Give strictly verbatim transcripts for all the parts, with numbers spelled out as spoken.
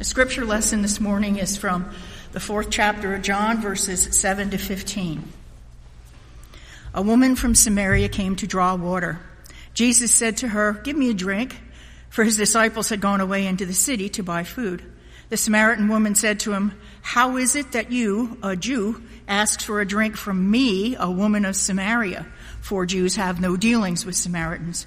The scripture lesson this morning is from the fourth chapter of John, verses seven to fifteen. A woman from Samaria came to draw water. Jesus said to her, "Give me a drink," for his disciples had gone away into the city to buy food. The Samaritan woman said to him, "How is it that you, a Jew, ask for a drink from me, a woman of Samaria? For Jews have no dealings with Samaritans."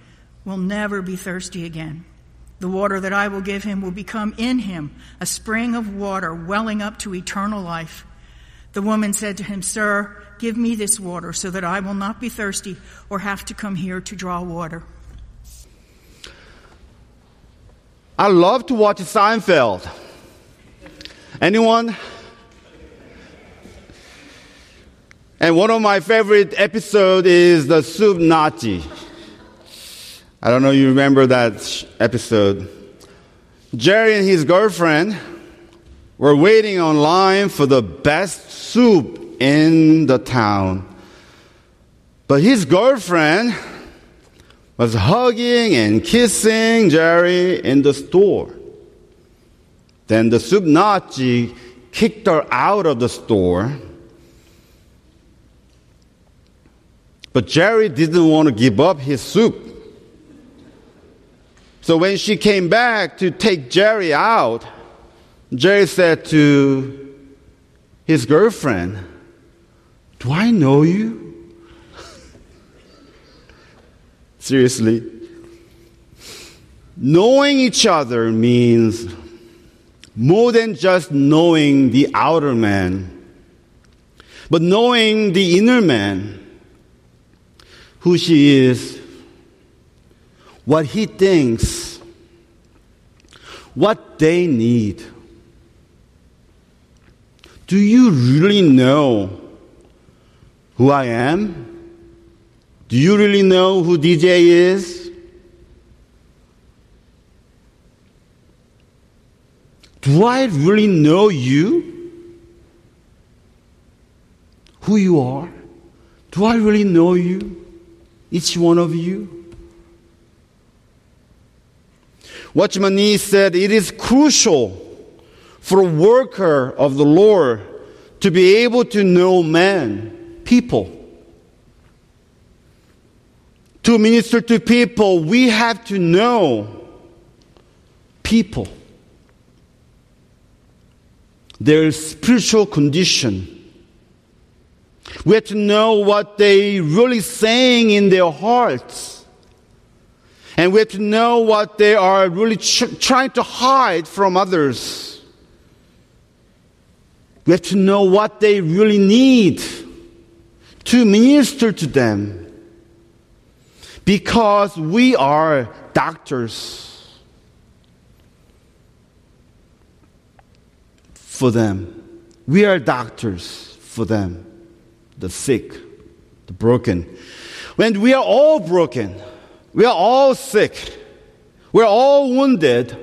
will never be thirsty again. The water that I will give him will become in him a spring of water welling up to eternal life." The woman said to him, "Sir, give me this water so that I will not be thirsty or have to come here to draw water." I love to watch Seinfeld. Anyone? And one of my favorite episodes is the soup Nazi. I don't know if you remember that episode. Jerry and his girlfriend were waiting online for the best soup in the town. But his girlfriend was hugging and kissing Jerry in the store. Then the soup Nazi kicked her out of the store. But Jerry didn't want to give up his soup. So when she came back to take Jerry out, Jerry said to his girlfriend, "Do I know you?" Seriously. Knowing each other means more than just knowing the outer man, but knowing the inner man, who she is, what he thinks, what they need. Do you really know who I am? Do you really know who D J is? Do I really know you? Who you are? Do I really know you? Each one of you? Watchman Nee said it is crucial for a worker of the Lord to be able to know men, people. To minister to people, we have to know people. Their spiritual condition. We have to know what they really saying in their hearts. And we have to know what they are really ch- trying to hide from others. We have to know what they really need to minister to them. Because we are doctors for them. We are doctors for them. The sick, the broken. When we are all broken, we are all sick, we are all wounded,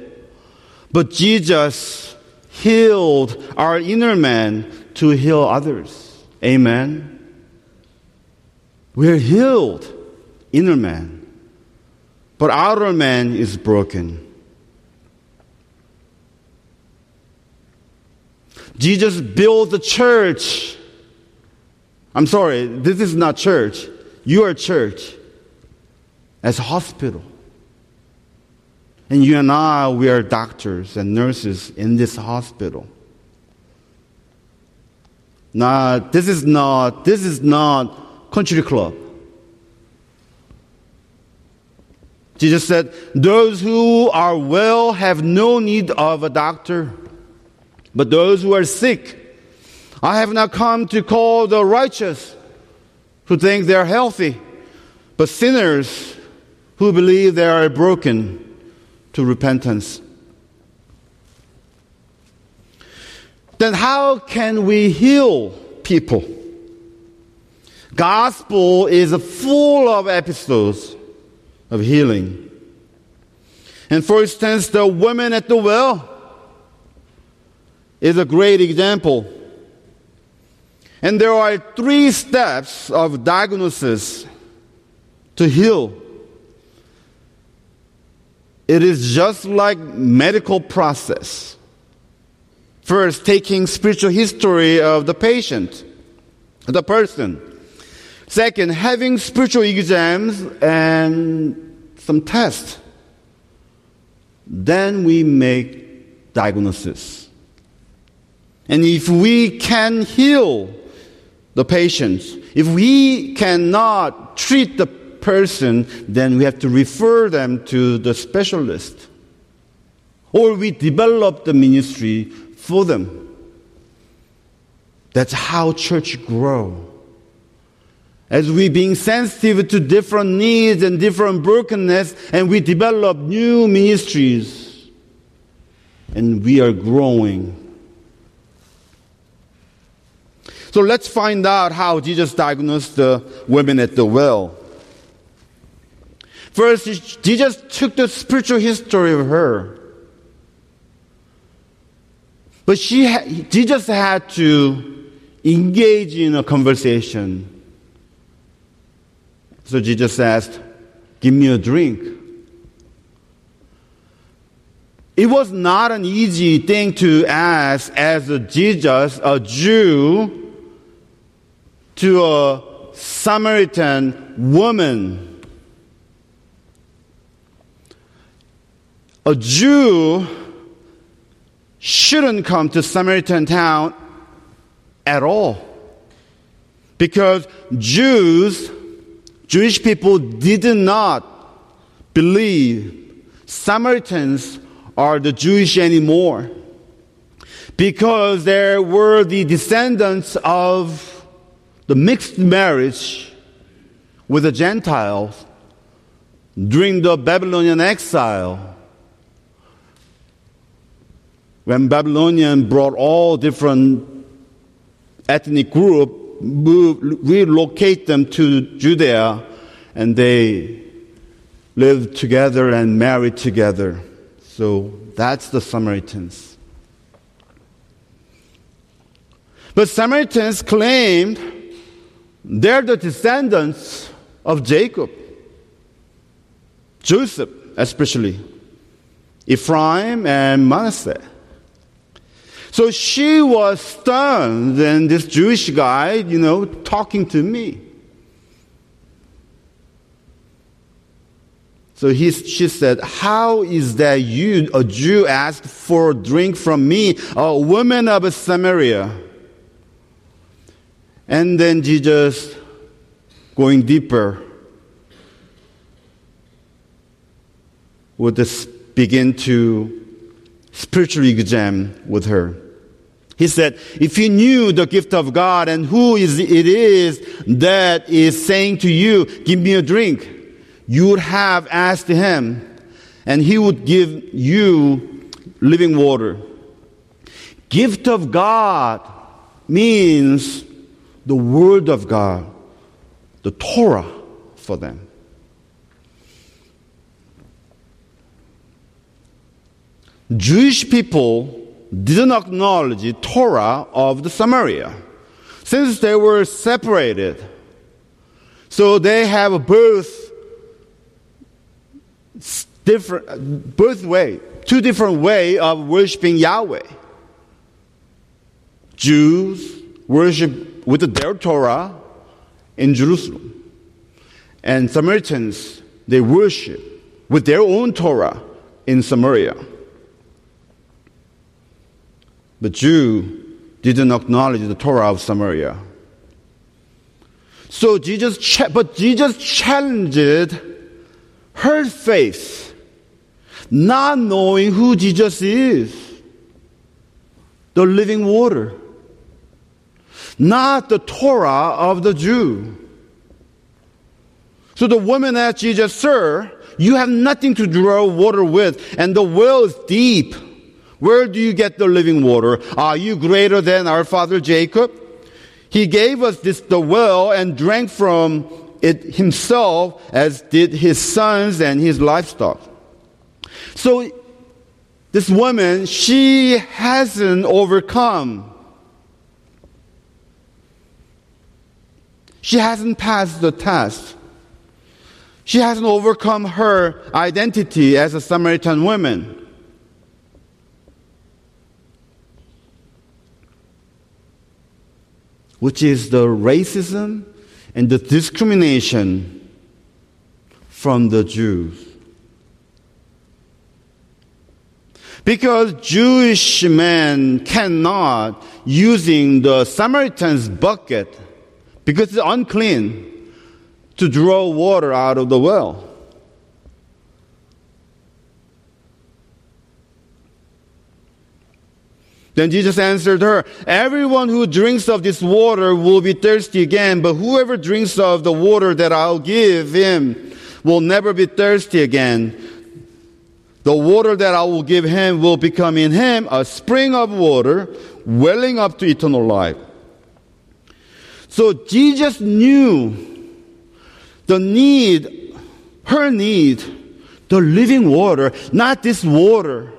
but Jesus healed our inner man to heal others. Amen? We are healed, inner man, but outer man is broken. Jesus built the church. I'm sorry, this is not church. You are church as a hospital. And you and I, we are doctors and nurses in this hospital. Now, this is not, this is not country club. Jesus said, "Those who are well have no need of a doctor, but those who are sick, I have not come to call the righteous who think they are healthy, but sinners who believe they are broken to repentance." then how can we heal people? Gospel is full of episodes of healing. And for instance, the woman at the well is a great example. And there are three steps of diagnosis to heal. It is just like medical process. First, taking spiritual history of the patient, the person. Second, having spiritual exams and some tests. Then we make diagnosis. And if we can heal the patient, if we cannot treat the person, then we have to refer them to the specialist. Or we develop the ministry for them. That's how church grows. As we being sensitive to different needs and different brokenness, and we develop new ministries, and we are growing. So let's find out how Jesus diagnosed the women at the well. First, Jesus took the spiritual history of her. But she ha- Jesus had to engage in a conversation. So Jesus asked, "Give me a drink." It was not an easy thing to ask as a Jesus, a Jew, to a Samaritan woman. A Jew shouldn't come to Samaritan town at all, because Jews Jewish people did not believe Samaritans are the Jewish anymore, because they were the descendants of the mixed marriage with the Gentiles during the Babylonian exile, when Babylonian brought all different ethnic groups, Move, relocate them to Judea, and they lived together and married together. So that's the Samaritans. But Samaritans claimed they're the descendants of Jacob, Joseph especially, Ephraim and Manasseh. So she was stunned, and this Jewish guy, you know, talking to me. So he, she said, "How is that you, a Jew, asked for a drink from me, a woman of Samaria?" And then Jesus, going deeper, would begin to spiritually exam with her. He said, "If you knew the gift of God and who is it is that is saying to you, 'Give me a drink,' you would have asked him, and he would give you living water." Gift of God means the Word of God, the Torah for them. Jewish people didn't acknowledge the Torah of the Samaria, since they were separated. So they have both different, both way, two different ways of worshiping Yahweh. Jews worship with their Torah in Jerusalem, and Samaritans, they worship with their own Torah in Samaria. The Jew didn't acknowledge the Torah of Samaria. So Jesus, cha- but Jesus challenged her faith, not knowing who Jesus is, the living water, not the Torah of the Jew. So the woman asked Jesus, "Sir, you have nothing to draw water with, and the well is deep. Where do you get the living water? Are you greater than our father Jacob? He gave us this, the well, and drank from it himself, as did his sons and his livestock. So this woman, she hasn't overcome. She hasn't passed the test. She hasn't overcome her identity as a Samaritan woman. Which is the racism and the discrimination from the Jews. Because Jewish men cannot using the Samaritan's bucket, because it's unclean, to draw water out of the well. Then Jesus answered her, "Everyone who drinks of this water will be thirsty again, but whoever drinks of the water that I'll give him will never be thirsty again. The water that I will give him will become in him a spring of water, welling up to eternal life." So Jesus knew the need, her need, the living water, not this water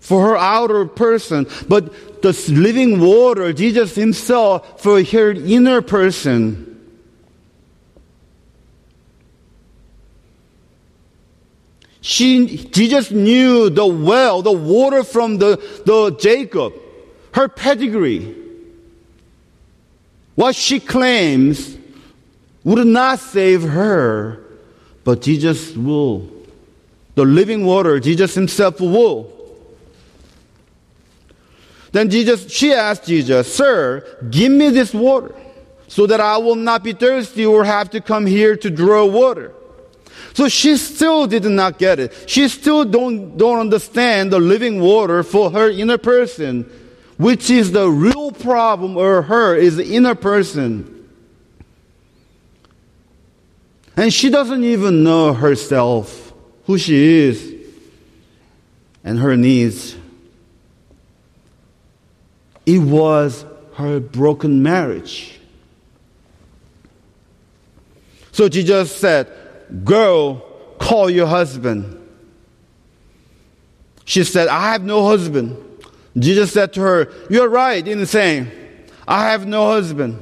for her outer person, but the living water, Jesus himself, for her inner person. She, Jesus knew the well, the water from the, the Jacob, her pedigree. What she claims would not save her, but Jesus will. The living water, Jesus himself will. Then Jesus, she asked Jesus, "Sir, give me this water so that I will not be thirsty or have to come here to draw water." So she still did not get it. She still don't, don't understand the living water for her inner person, which is the real problem or her is the inner person. And she doesn't even know herself, who she is, and her needs. It was her broken marriage. So Jesus said, "Girl, call your husband." She said, "I have no husband." Jesus said to her, "You're right in saying, I have no husband.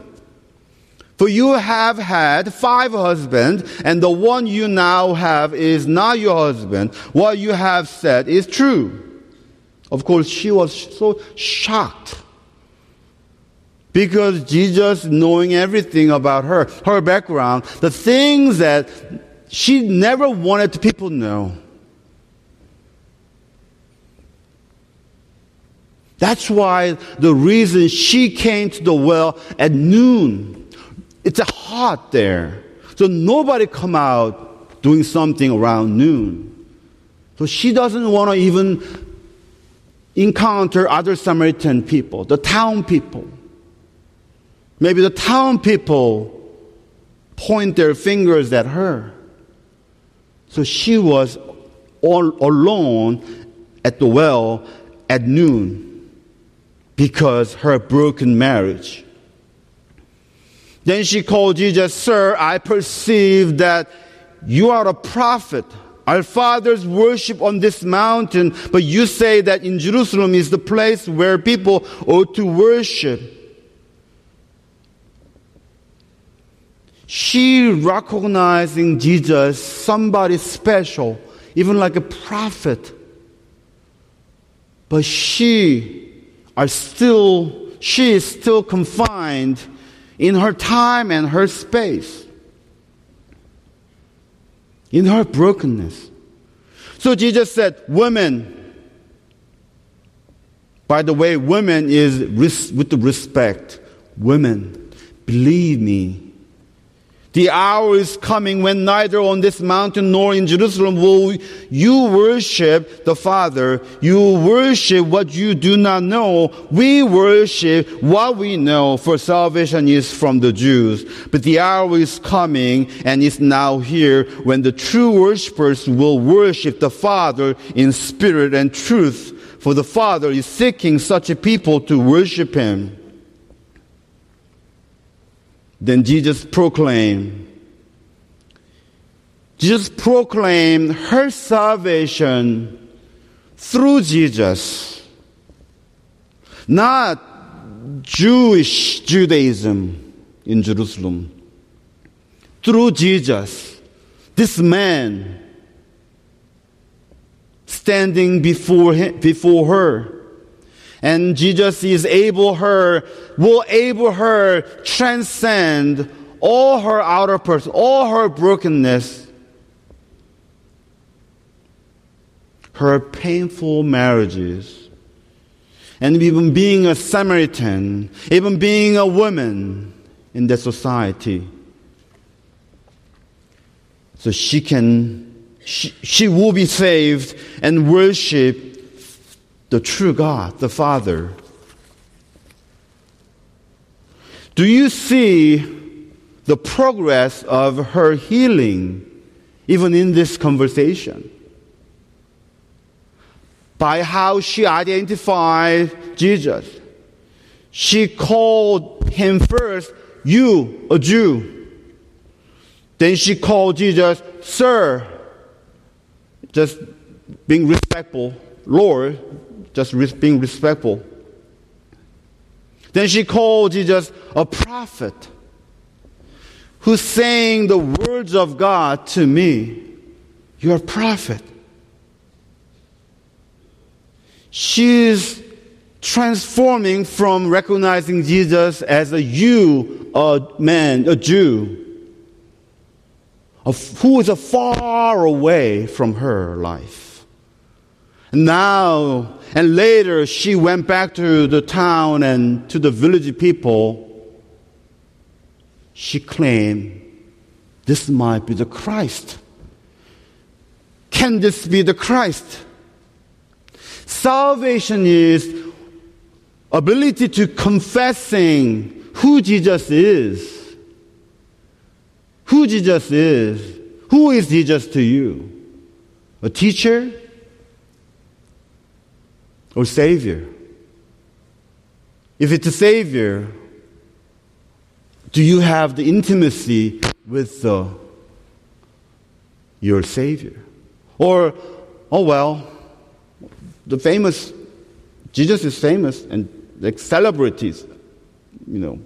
For you have had five husbands, and the one you now have is not your husband. What you have said is true." Of course, she was so shocked. Because Jesus, knowing everything about her, her background, the things that she never wanted people to know. That's why the reason she came to the well at noon. It's hot there. So nobody come out doing something around noon. So she doesn't want to even encounter other Samaritan people, the town people. Maybe the town people point their fingers at her. So she was all alone at the well at noon because her broken marriage. Then she called Jesus, "Sir, I perceive that you are a prophet. Our fathers worship on this mountain, but you say that in Jerusalem is the place where people ought to worship." She recognizing Jesus, somebody special, even like a prophet. But she are still, she is still confined in her time and her space, in her brokenness. So Jesus said, "Women." By the way, women is res- with the respect. "Women, believe me. The hour is coming when neither on this mountain nor in Jerusalem will you worship the Father. You worship what you do not know. We worship what we know, for salvation is from the Jews. But the hour is coming and is now here when the true worshipers will worship the Father in spirit and truth, for the Father is seeking such a people to worship him. Then Jesus proclaimed, Jesus proclaimed her salvation through Jesus, not Jewish Judaism in Jerusalem. Through Jesus, this man standing before him, before her. And Jesus is able her, will able her transcend all her outer person, all her brokenness, her painful marriages, and even being a Samaritan, even being a woman in that society. So she can, she, she will be saved and worship the true God, the Father. Do you see the progress of her healing even in this conversation? By how she identified Jesus. She called him first, you, a Jew. Then she called Jesus, sir. Just being respectful. Lord. Just being respectful. Then she called Jesus a prophet who's saying the words of God to me. You're a prophet. She's transforming from recognizing Jesus as a you, a man, a Jew, who is far away from her life. Now and later, she went back to the town and to the village people. She claimed, this might be the Christ. Can this be the Christ? Salvation is ability to confessing who Jesus is. Who Jesus is. Who is Jesus to you? A teacher? Or Savior? If it's a Savior, do you have the intimacy with uh, your Savior? Or, oh well, the famous, Jesus is famous, and like celebrities, you know,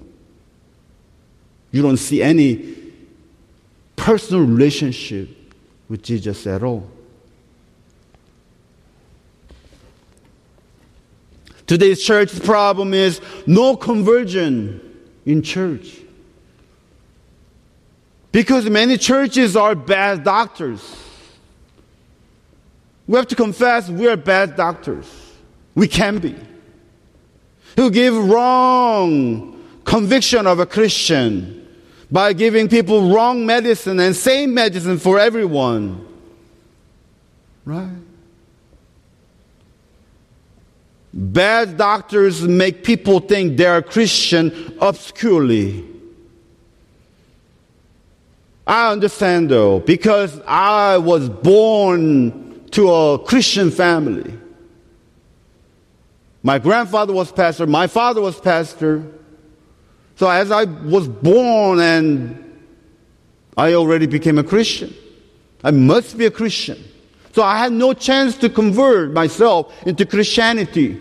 you don't see any personal relationship with Jesus at all. Today's church problem is no conversion in church. Because many churches are bad doctors. We have to confess we are bad doctors. We can be. Who give wrong conviction of a Christian by giving people wrong medicine and same medicine for everyone. Right? Bad doctors make people think they are Christian obscurely. I understand though, because I was born to a Christian family. My grandfather was pastor, my father was pastor. So as I was born and I already became a Christian, I must be a Christian. So I had no chance to convert myself into Christianity.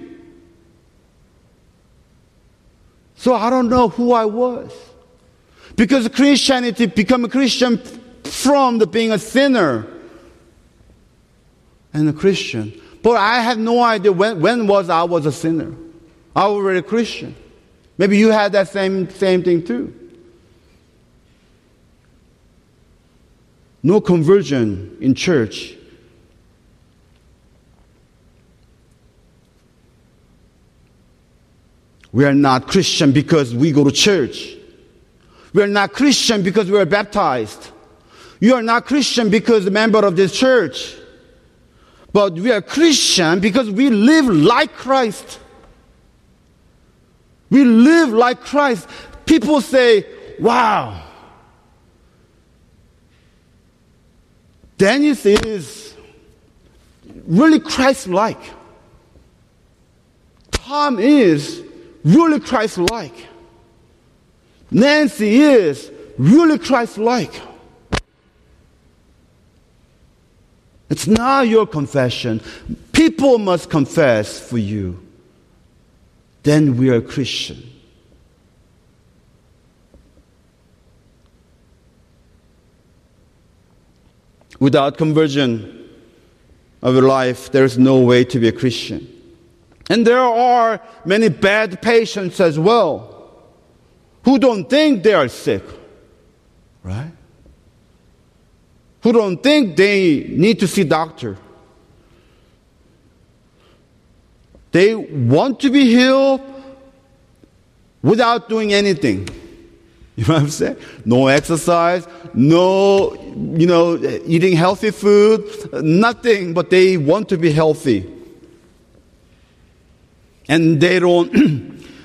So I don't know who I was. Because Christianity became a Christian from the being a sinner and a Christian. But I had no idea when, when was I was a sinner. I was already a Christian. Maybe you had that same, same thing too. No conversion in church. We are not Christian because we go to church. We are not Christian because we are baptized. You are not Christian because a member of this church. But we are Christian because we live like Christ. We live like Christ. People say, wow, Dennis is really Christ-like. Tom is really Christ-like. Nancy is really Christ-like. It's not your confession. People must confess for you. Then we are Christian. Without conversion of your life, there is no way to be a Christian. And there are many bad patients as well who don't think they are sick, right? Who don't think they need to see a doctor. They want to be healed without doing anything. You know what I'm saying? No exercise, no, you know, eating healthy food, nothing, but they want to be healthy. And they don't,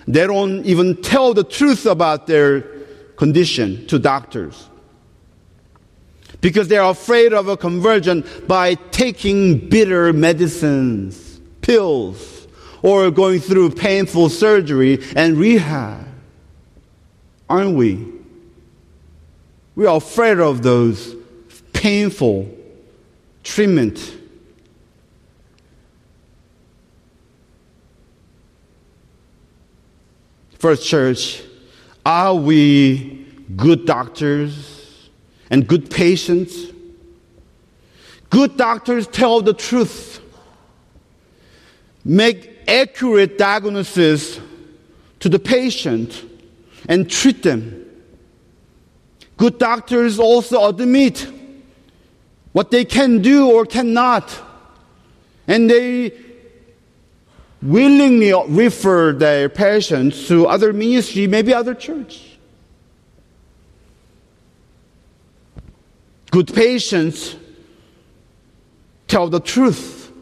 they don't even tell the truth about their condition to doctors. Because they are afraid of a conversion by taking bitter medicines, pills, or going through painful surgery and rehab. Aren't we? We are afraid of those painful treatment. First church, are we good doctors and good patients? Good doctors tell the truth, make accurate diagnosis to the patient, and treat them. Good doctors also admit what they can do or cannot, and they willingly refer their patients to other ministry, maybe other church. Good patients tell the truth,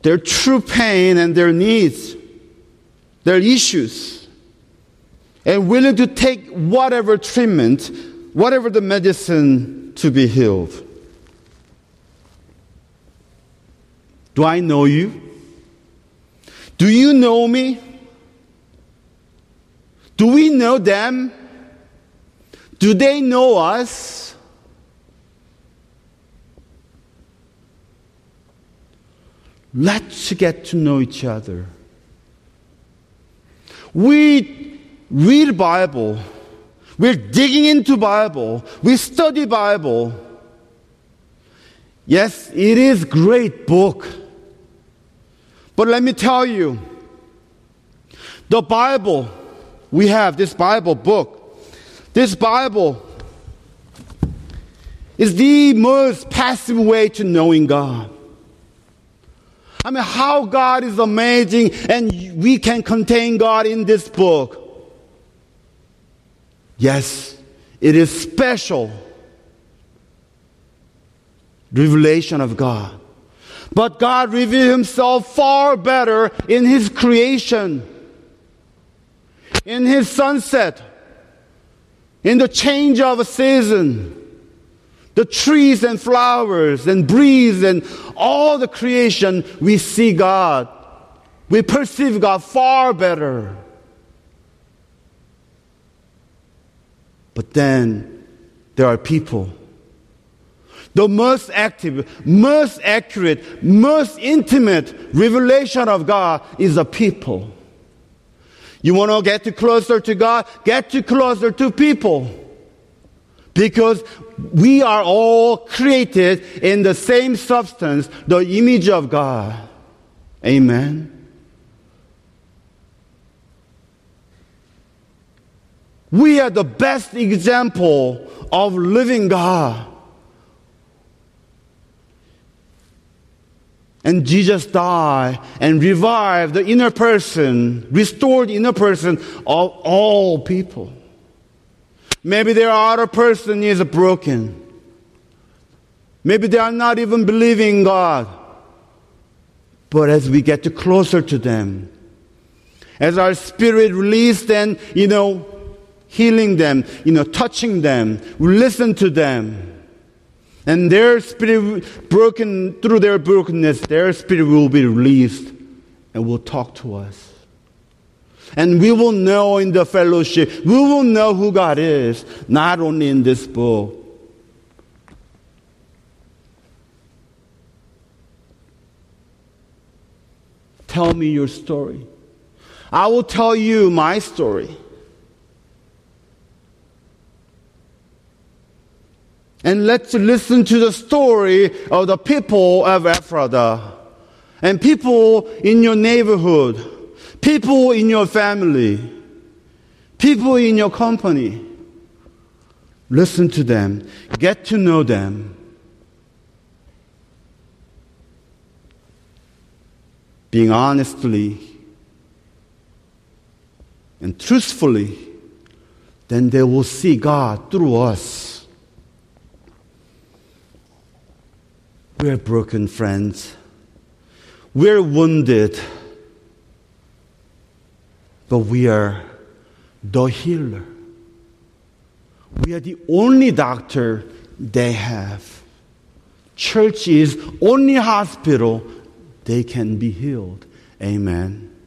their true pain and their needs, their issues, and willing to take whatever treatment, whatever the medicine, to be healed. Do I know you? Do you know me? Do we know them? Do they know us? Let's get to know each other. We read Bible, we're digging into Bible, we study Bible. Yes, it is great book. But let me tell you, the Bible, we have this Bible book, this Bible is the most passive way to knowing God. I mean, how God is amazing, and we can contain God in this book. Yes, it is special revelation of God. But God revealed himself far better in his creation, in his sunset, in the change of a season, the trees and flowers and breeze and all the creation. We see God. We perceive God far better. But then there are people. The most active, most accurate, most intimate revelation of God is the people. You want to get closer to God? Get closer to people. Because we are all created in the same substance, the image of God. Amen. We are the best example of living God. And Jesus died and revived the inner person, restored the inner person of all people. Maybe their outer person is broken. Maybe they are not even believing God. But as we get closer to them, as our spirit released and, you know, healing them, you know, touching them, we listen to them. And their spirit broken, through their brokenness, their spirit will be released and will talk to us. And we will know in the fellowship, we will know who God is, not only in this book. Tell me your story. I will tell you my story. And let's listen to the story of the people of Ephrathah and people in your neighborhood, people in your family, people in your company. Listen to them. Get to know them. Being honestly and truthfully, then they will see God through us. We're broken, friends. We're wounded. But we are the healer. We are the only doctor they have. Church is only hospital they can be healed. Amen.